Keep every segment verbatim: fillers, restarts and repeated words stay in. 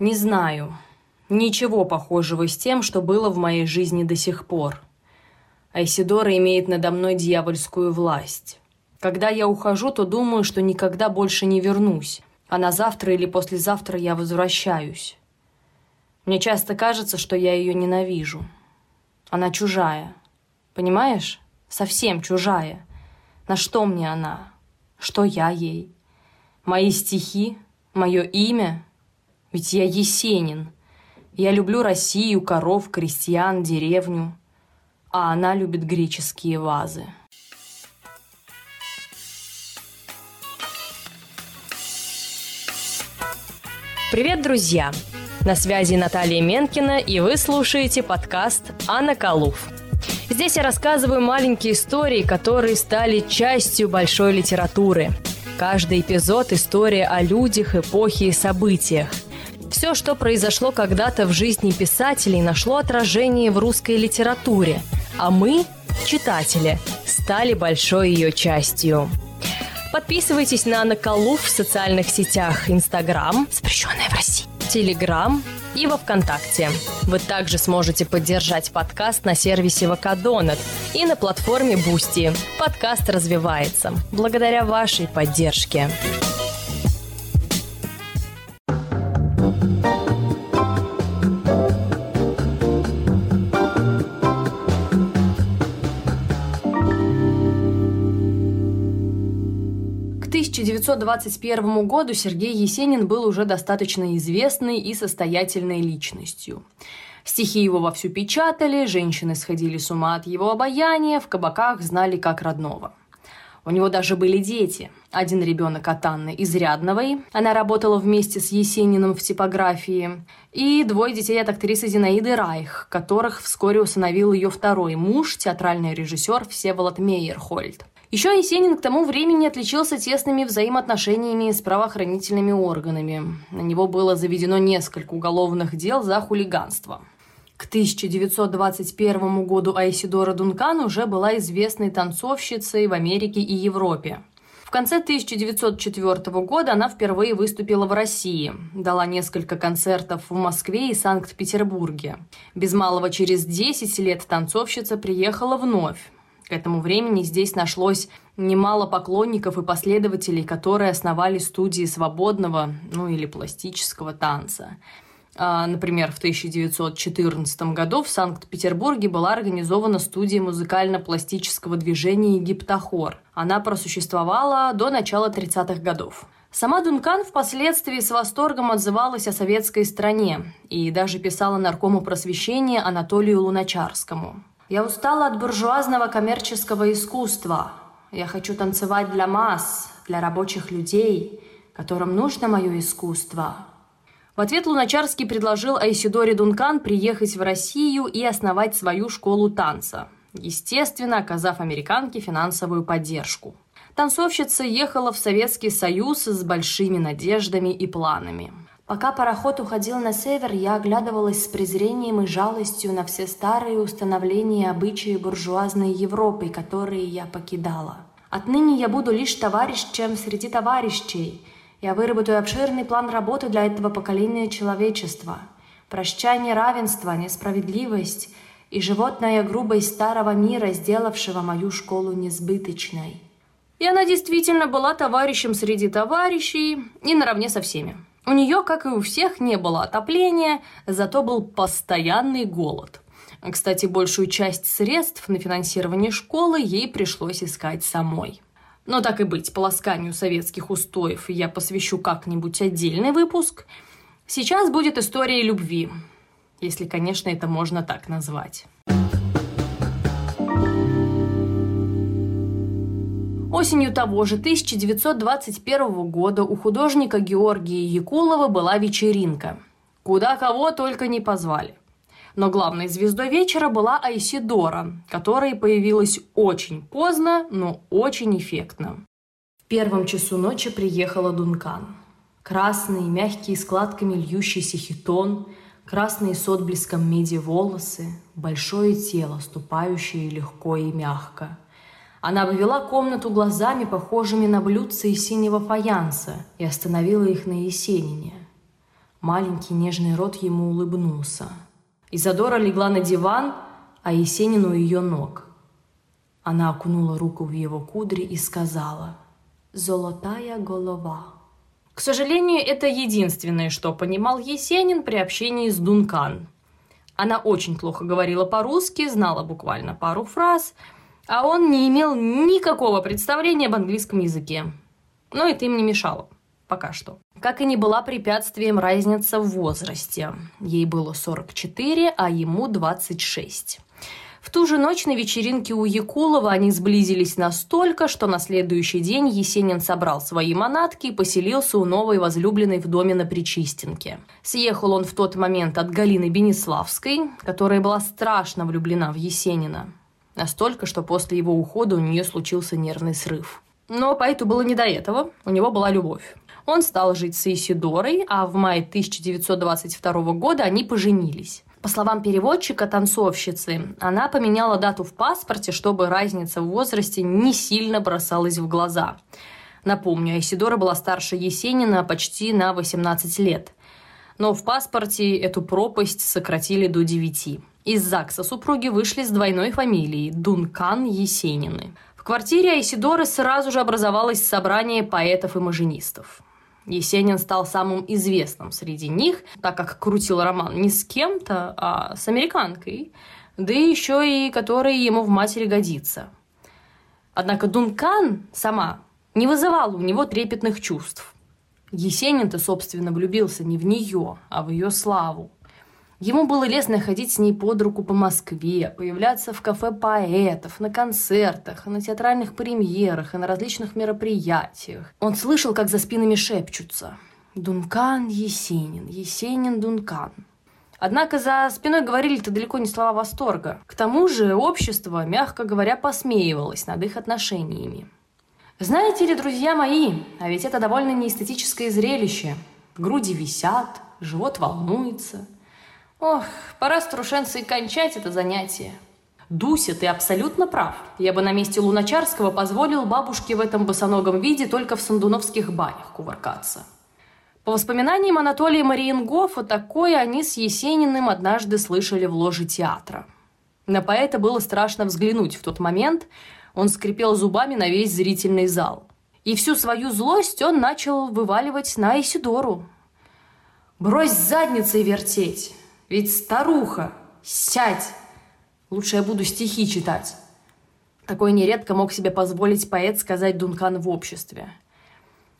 Не знаю. Ничего похожего с тем, что было в моей жизни до сих пор. Айседора имеет надо мной дьявольскую власть. Когда я ухожу, то думаю, что никогда больше не вернусь, а на завтра или послезавтра я возвращаюсь. Мне часто кажется, что я ее ненавижу. Она чужая. Понимаешь? Совсем чужая. На что мне она? Что я ей? Мои стихи? Мое имя? Ведь я Есенин. Я люблю Россию, коров, крестьян, деревню. А она любит греческие вазы. Привет, друзья! На связи Наталья Менкина, и вы слушаете подкаст «Анна Калуф». Здесь я рассказываю маленькие истории, которые стали частью большой литературы. Каждый эпизод – история о людях, эпохе и событиях. Все, что произошло когда-то в жизни писателей, нашло отражение в русской литературе, а мы, читатели, стали большой ее частью. Подписывайтесь на Анну Калуф в социальных сетях Инстаграм, запрещенная в России, Телеграм и во Вконтакте. Вы также сможете поддержать подкаст на сервисе Вакадонат и на платформе Бусти. Подкаст развивается благодаря вашей поддержке. тысяча девятьсот двадцать первому году Сергей Есенин был уже достаточно известной и состоятельной личностью. Стихи его вовсю печатали, женщины сходили с ума от его обаяния, в кабаках знали как родного. У него даже были дети. Один ребенок от Анны Изрядновой, она работала вместе с Есениным в типографии, и двое детей от актрисы Зинаиды Райх, которых вскоре усыновил ее второй муж, театральный режиссер Всеволод Мейерхольд. Еще Есенин к тому времени отличился тесными взаимоотношениями с правоохранительными органами. На него было заведено несколько уголовных дел за хулиганство. К тысяча девятьсот двадцать первому году Айседора Дункан уже была известной танцовщицей в Америке и Европе. В конце тысяча девятьсот четвёртого года она впервые выступила в России, дала несколько концертов в Москве и Санкт-Петербурге. Без малого через десять лет танцовщица приехала вновь. К этому времени здесь нашлось немало поклонников и последователей, которые основали студии свободного, ну или пластического танца. Например, в тысяча девятьсот четырнадцатом году в Санкт-Петербурге была организована студия музыкально-пластического движения «Египтохор». Она просуществовала до начала тридцатых годов. Сама Дункан впоследствии с восторгом отзывалась о советской стране и даже писала наркому просвещения Анатолию Луначарскому. «Я устала от буржуазного коммерческого искусства. Я хочу танцевать для масс, для рабочих людей, которым нужно мое искусство». В ответ Луначарский предложил Айседоре Дункан приехать в Россию и основать свою школу танца, естественно, оказав американке финансовую поддержку. Танцовщица ехала в Советский Союз с большими надеждами и планами. Пока пароход уходил на север, я оглядывалась с презрением и жалостью на все старые установления и обычаи буржуазной Европы, которые я покидала. Отныне я буду лишь товарищем среди товарищей. Я выработаю обширный план работы для этого поколения человечества. Прощай неравенство, несправедливость и животная грубость старого мира, сделавшего мою школу несбыточной. И она действительно была товарищем среди товарищей и наравне со всеми. У нее, как и у всех, не было отопления, зато был постоянный голод. Кстати, большую часть средств на финансирование школы ей пришлось искать самой. Но так и быть, полосканию советских устоев я посвящу как-нибудь отдельный выпуск. Сейчас будет история любви, если, конечно, это можно так назвать. Осенью того же тысяча девятьсот двадцать первого года у художника Георгия Якулова была вечеринка, куда кого только не позвали. Но главной звездой вечера была Айседора, которая появилась очень поздно, но очень эффектно. В первом часу ночи приехала Дункан. Красные, мягкие складками льющийся хитон, красные с отблеском меди волосы, большое тело, ступающее легко и мягко. Она обвела комнату глазами, похожими на блюдца из синего фаянса, и остановила их на Есенине. Маленький нежный рот ему улыбнулся. Изодора легла на диван, а Есенин у ее ног. Она окунула руку в его кудри и сказала: «Золотая голова». К сожалению, это единственное, что понимал Есенин при общении с Дункан. Она очень плохо говорила по-русски, знала буквально пару фраз, а он не имел никакого представления об английском языке. Но это им не мешало. Пока что. Как и не была препятствием разница в возрасте. Ей было сорок четыре, а ему двадцать шесть. В ту же ночь на вечеринке у Якулова они сблизились настолько, что на следующий день Есенин собрал свои манатки и поселился у новой возлюбленной в доме на Причистенке. Съехал он в тот момент от Галины Бениславской, которая была страшно влюблена в Есенина. Настолько, что после его ухода у нее случился нервный срыв. Но поэту было не до этого, у него была любовь. Он стал жить с Исидорой, а в мае тысяча девятьсот двадцать второго года они поженились. По словам переводчика-танцовщицы, она поменяла дату в паспорте, чтобы разница в возрасте не сильно бросалась в глаза. Напомню, Исидора была старше Есенина почти на восемнадцать лет. Но в паспорте эту пропасть сократили до девяти. Из ЗАГСа супруги вышли с двойной фамилией – Дункан-Есенины. В квартире Исидоры сразу же образовалось собрание поэтов и маженистов. Есенин стал самым известным среди них, так как крутил роман не с кем-то, а с американкой, да еще и которая ему в матери годится. Однако Дункан сама не вызывала у него трепетных чувств. Есенин-то, собственно, влюбился не в нее, а в ее славу. Ему было лестно ходить с ней под руку по Москве, появляться в кафе поэтов, на концертах, на театральных премьерах и на различных мероприятиях. Он слышал, как за спинами шепчутся: «Дункан, Есенин, Есенин, Дункан». Однако за спиной говорили-то далеко не слова восторга. К тому же общество, мягко говоря, посмеивалось над их отношениями. «Знаете ли, друзья мои, а ведь это довольно неэстетическое зрелище. Груди висят, живот волнуется. Ох, пора, Струшенцы, и кончать это занятие». «Дуся, ты абсолютно прав. Я бы на месте Луначарского позволил бабушке в этом босоногом виде только в сандуновских банях кувыркаться». По воспоминаниям Анатолия Мариенгофа, такое они с Есениным однажды слышали в ложе театра. На поэта было страшно взглянуть в тот момент. Он скрипел зубами на весь зрительный зал. И всю свою злость он начал вываливать на Исидору. «Брось задницей вертеть! Ведь старуха! Сядь! Лучше я буду стихи читать!» Такое нередко мог себе позволить поэт сказать Дункан в обществе.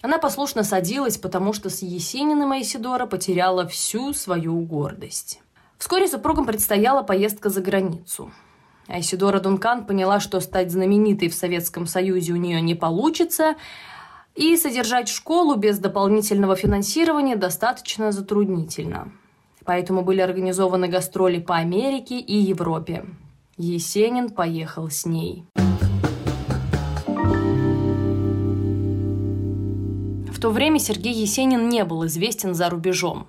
Она послушно садилась, потому что с Есениным Исидора потеряла всю свою гордость. Вскоре супругам предстояла поездка за границу. Исидора Дункан поняла, что стать знаменитой в Советском Союзе у нее не получится, и содержать школу без дополнительного финансирования достаточно затруднительно. Поэтому были организованы гастроли по Америке и Европе. Есенин поехал с ней. В то время Сергей Есенин не был известен за рубежом.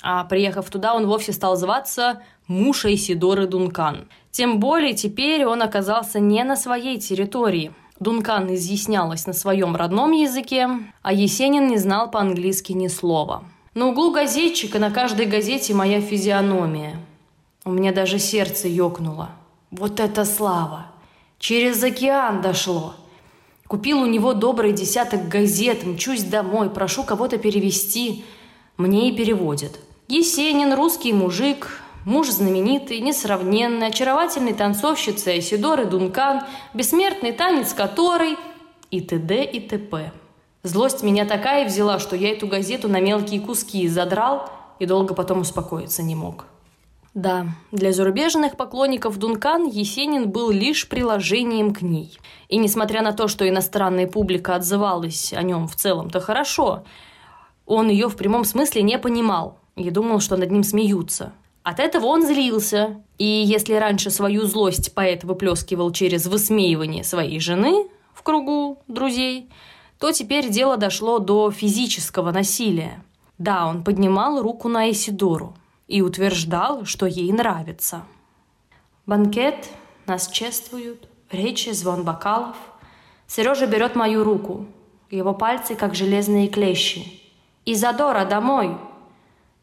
А приехав туда, он вовсе стал зваться муж Исидоры Дункан. Тем более теперь он оказался не на своей территории. Дункан изъяснялась на своем родном языке, а Есенин не знал по-английски ни слова. «На углу газетчика, на каждой газете моя физиономия. У меня даже сердце ёкнуло. Вот это слава! Через океан дошло. Купил у него добрый десяток газет, мчусь домой, прошу кого-то перевести. Мне и переводят. Есенин, русский мужик, муж знаменитый, несравненный, очаровательной танцовщицы Исидоры Дункан, бессмертный танец которой...» и т.д. и т.п. Злость меня такая взяла, что я эту газету на мелкие куски задрал и долго потом успокоиться не мог. Да, для зарубежных поклонников Дункан Есенин был лишь приложением к ней. И несмотря на то, что иностранная публика отзывалась о нем в целом-то хорошо, он ее в прямом смысле не понимал и думал, что над ним смеются. От этого он злился. И если раньше свою злость поэт выплескивал через высмеивание своей жены в кругу друзей, то теперь дело дошло до физического насилия. Да, он поднимал руку на Исидору и утверждал, что ей нравится. «Банкет, нас чествуют, речи, звон бокалов. Сережа берет мою руку, его пальцы, как железные клещи. Изодора, домой!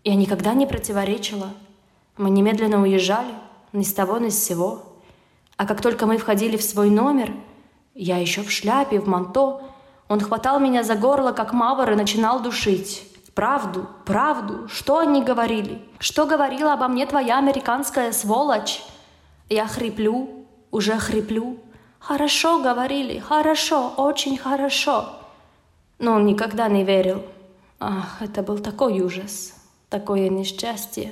Я никогда не противоречила. Мы немедленно уезжали, ни с того, ни с сего. А как только мы входили в свой номер, я еще в шляпе, в манто, он хватал меня за горло, как мавр, и начинал душить. Правду, правду, что они говорили? Что говорила обо мне твоя американская сволочь? Я хриплю, уже хриплю. Хорошо говорили, хорошо, очень хорошо. Но он никогда не верил. Ах, это был такой ужас, такое несчастье.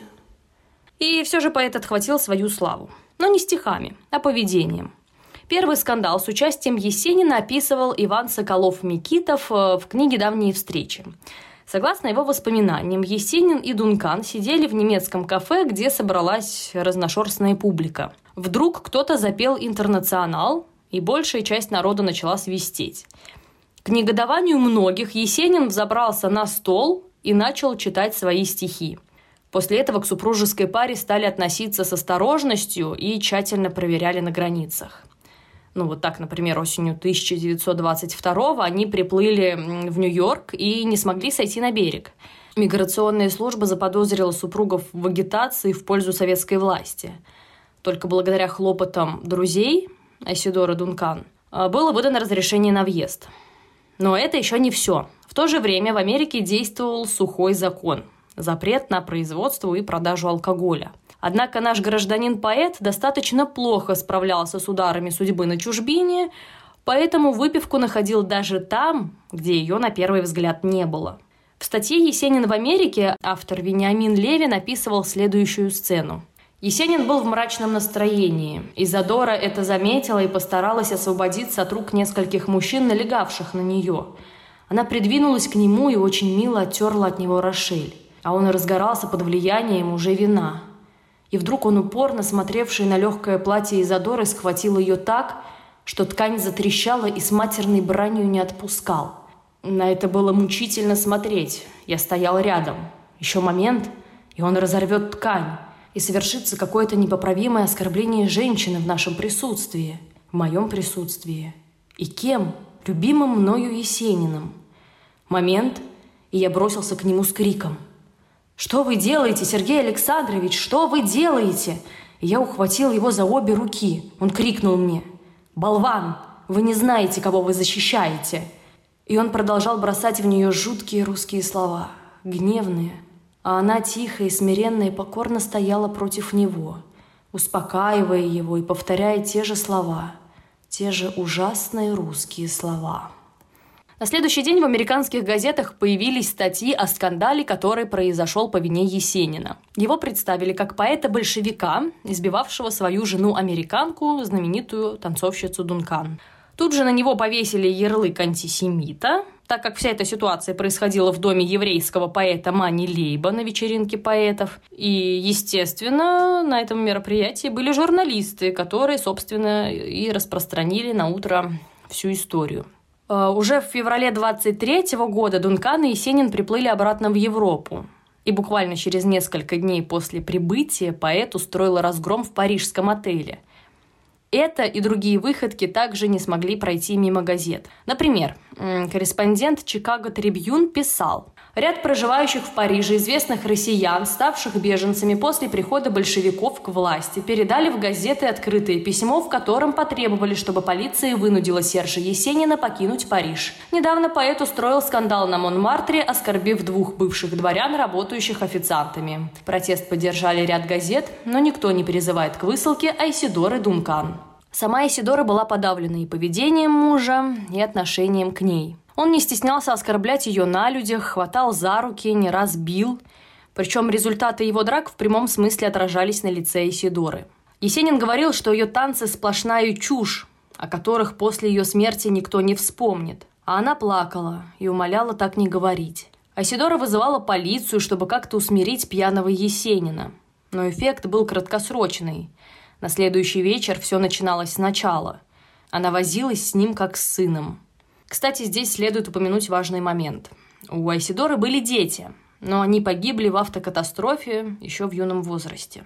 И все же поэт отхватил свою славу. Но не стихами, а поведением. Первый скандал с участием Есенина описывал Иван Соколов-Микитов в книге «Давние встречи». Согласно его воспоминаниям, Есенин и Дункан сидели в немецком кафе, где собралась разношерстная публика. Вдруг кто-то запел «Интернационал», и большая часть народа начала свистеть. К негодованию многих Есенин взобрался на стол и начал читать свои стихи. После этого к супружеской паре стали относиться с осторожностью и тщательно проверяли на границах. Ну вот так, например, осенью тысяча девятьсот двадцать второго они приплыли в Нью-Йорк и не смогли сойти на берег. Миграционная служба заподозрила супругов в агитации в пользу советской власти. Только благодаря хлопотам друзей Айседора Дункан было выдано разрешение на въезд. Но это еще не все. В то же время в Америке действовал сухой закон – запрет на производство и продажу алкоголя. Однако наш гражданин-поэт достаточно плохо справлялся с ударами судьбы на чужбине, поэтому выпивку находил даже там, где ее на первый взгляд не было. В статье «Есенин в Америке» автор Вениамин Левин описывал следующую сцену. Есенин был в мрачном настроении. Изодора это заметила и постаралась освободиться от рук нескольких мужчин, налегавших на нее. Она придвинулась к нему и очень мило оттерла от него рошель. А он разгорался под влиянием уже вина. И вдруг он, упорно смотревший на легкое платье Изодоры, схватил ее так, что ткань затрещала и с матерной бранью не отпускал. На это было мучительно смотреть. Я стоял рядом. Еще момент, и он разорвет ткань, и совершится какое-то непоправимое оскорбление женщины в нашем присутствии, в моем присутствии. И кем? Любимым мною Есениным. Момент, и я бросился к нему с криком. «Что вы делаете, Сергей Александрович? Что вы делаете?» И я ухватил его за обе руки. Он крикнул мне: «Болван! Вы не знаете, кого вы защищаете!» И он продолжал бросать в нее жуткие русские слова, гневные. А она тихо и смиренно и покорно стояла против него, успокаивая его и повторяя те же слова, те же ужасные русские слова. На следующий день в американских газетах появились статьи о скандале, который произошел по вине Есенина. Его представили как поэта-большевика, избивавшего свою жену-американку, знаменитую танцовщицу Дункан. Тут же на него повесили ярлык антисемита, так как вся эта ситуация происходила в доме еврейского поэта Мани Лейба на вечеринке поэтов. И, естественно, на этом мероприятии были журналисты, которые, собственно, и распространили на утро всю историю. Уже в феврале двадцать третьего года Дункан и Есенин приплыли обратно в Европу. И буквально через несколько дней после прибытия поэт устроил разгром в парижском отеле. Это и другие выходки также не смогли пройти мимо газет. Например, корреспондент «Чикаго Трибьюн» писал: «Ряд проживающих в Париже известных россиян, ставших беженцами после прихода большевиков к власти, передали в газеты открытое письмо, в котором потребовали, чтобы полиция вынудила Сержа Есенина покинуть Париж. Недавно поэт устроил скандал на Монмартре, оскорбив двух бывших дворян, работающих официантами. Протест поддержали ряд газет, но никто не призывает к высылке Айседоры Дункан». Сама Айседора была подавлена и поведением мужа, и отношением к ней. Он не стеснялся оскорблять ее на людях, хватал за руки, не раз бил. Причем результаты его драк в прямом смысле отражались на лице Айседоры. Есенин говорил, что ее танцы сплошная чушь, о которых после ее смерти никто не вспомнит. А она плакала и умоляла так не говорить. Айседора вызывала полицию, чтобы как-то усмирить пьяного Есенина. Но эффект был краткосрочный. На следующий вечер все начиналось сначала. Она возилась с ним как с сыном. Кстати, здесь следует упомянуть важный момент. У Айседоры были дети, но они погибли в автокатастрофе еще в юном возрасте.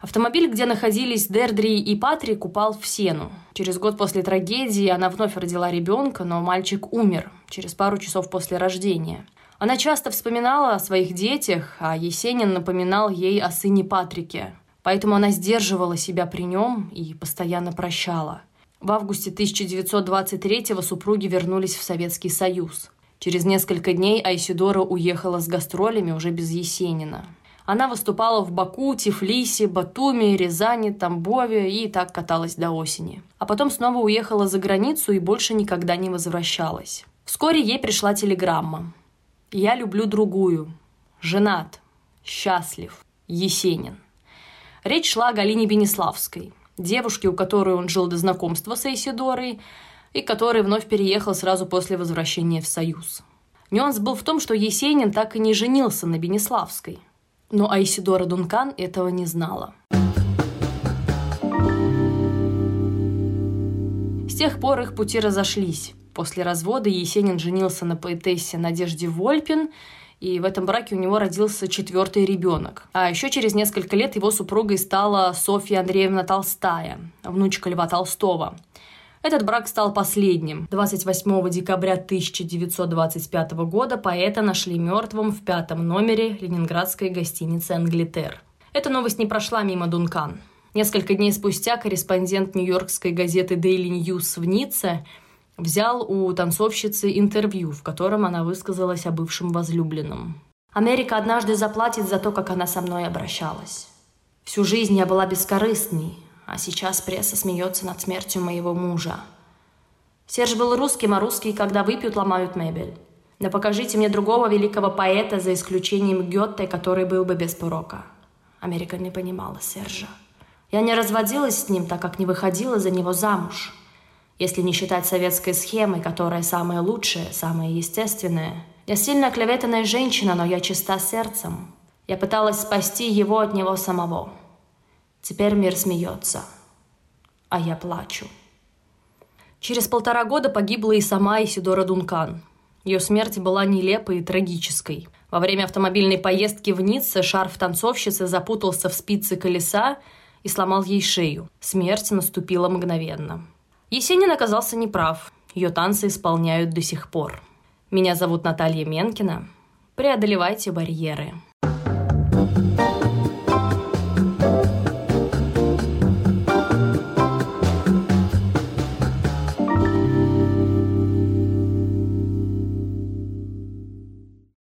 Автомобиль, где находились Дердри и Патрик, упал в Сену. Через год после трагедии она вновь родила ребенка, но мальчик умер через пару часов после рождения. Она часто вспоминала о своих детях, а Есенин напоминал ей о сыне Патрике. Поэтому она сдерживала себя при нем и постоянно прощала. В августе тысяча девятьсот двадцать третьего супруги вернулись в Советский Союз. Через несколько дней Айседора уехала с гастролями уже без Есенина. Она выступала в Баку, Тифлисе, Батуми, Рязани, Тамбове и так каталась до осени. А потом снова уехала за границу и больше никогда не возвращалась. Вскоре ей пришла телеграмма. «Я люблю другую. Женат. Счастлив. Есенин». Речь шла о Галине Бениславской, девушке, у которой он жил до знакомства с Айседорой, и который вновь переехал сразу после возвращения в Союз. Нюанс был в том, что Есенин так и не женился на Бениславской. Но Айседора Дункан этого не знала. С тех пор их пути разошлись. После развода Есенин женился на поэтессе Надежде Вольпин, и в этом браке у него родился четвертый ребенок. А еще через несколько лет его супругой стала Софья Андреевна Толстая, внучка Льва Толстого. Этот брак стал последним. двадцать восьмого декабря тысяча девятьсот двадцать пятого года поэта нашли мертвым в пятом номере ленинградской гостиницы «Англитер». Эта новость не прошла мимо Дункан. Несколько дней спустя корреспондент нью-йоркской газеты Daily News в Ницце взял у танцовщицы интервью, в котором она высказалась о бывшем возлюбленном. «Америка однажды заплатит за то, как она со мной обращалась. Всю жизнь я была бескорыстной. А сейчас пресса смеется над смертью моего мужа. Серж был русским, а русские, когда выпьют, ломают мебель. Но покажите мне другого великого поэта, за исключением Гёте, который был бы без порока. Америка не понимала Сержа. Я не разводилась с ним, так как не выходила за него замуж. Если не считать советской схемы, которая самая лучшая, самая естественная. Я сильно оклеветанная женщина, но я чиста сердцем. Я пыталась спасти его от него самого. Теперь мир смеется, а я плачу». Через полтора года погибла и сама Айседора Дункан. Ее смерть была нелепой и трагической. Во время автомобильной поездки в Ницце шарф танцовщицы запутался в спице колеса и сломал ей шею. Смерть наступила мгновенно. Есенин оказался неправ. Ее танцы исполняют до сих пор. Меня зовут Наталья Менкина. Преодолевайте барьеры.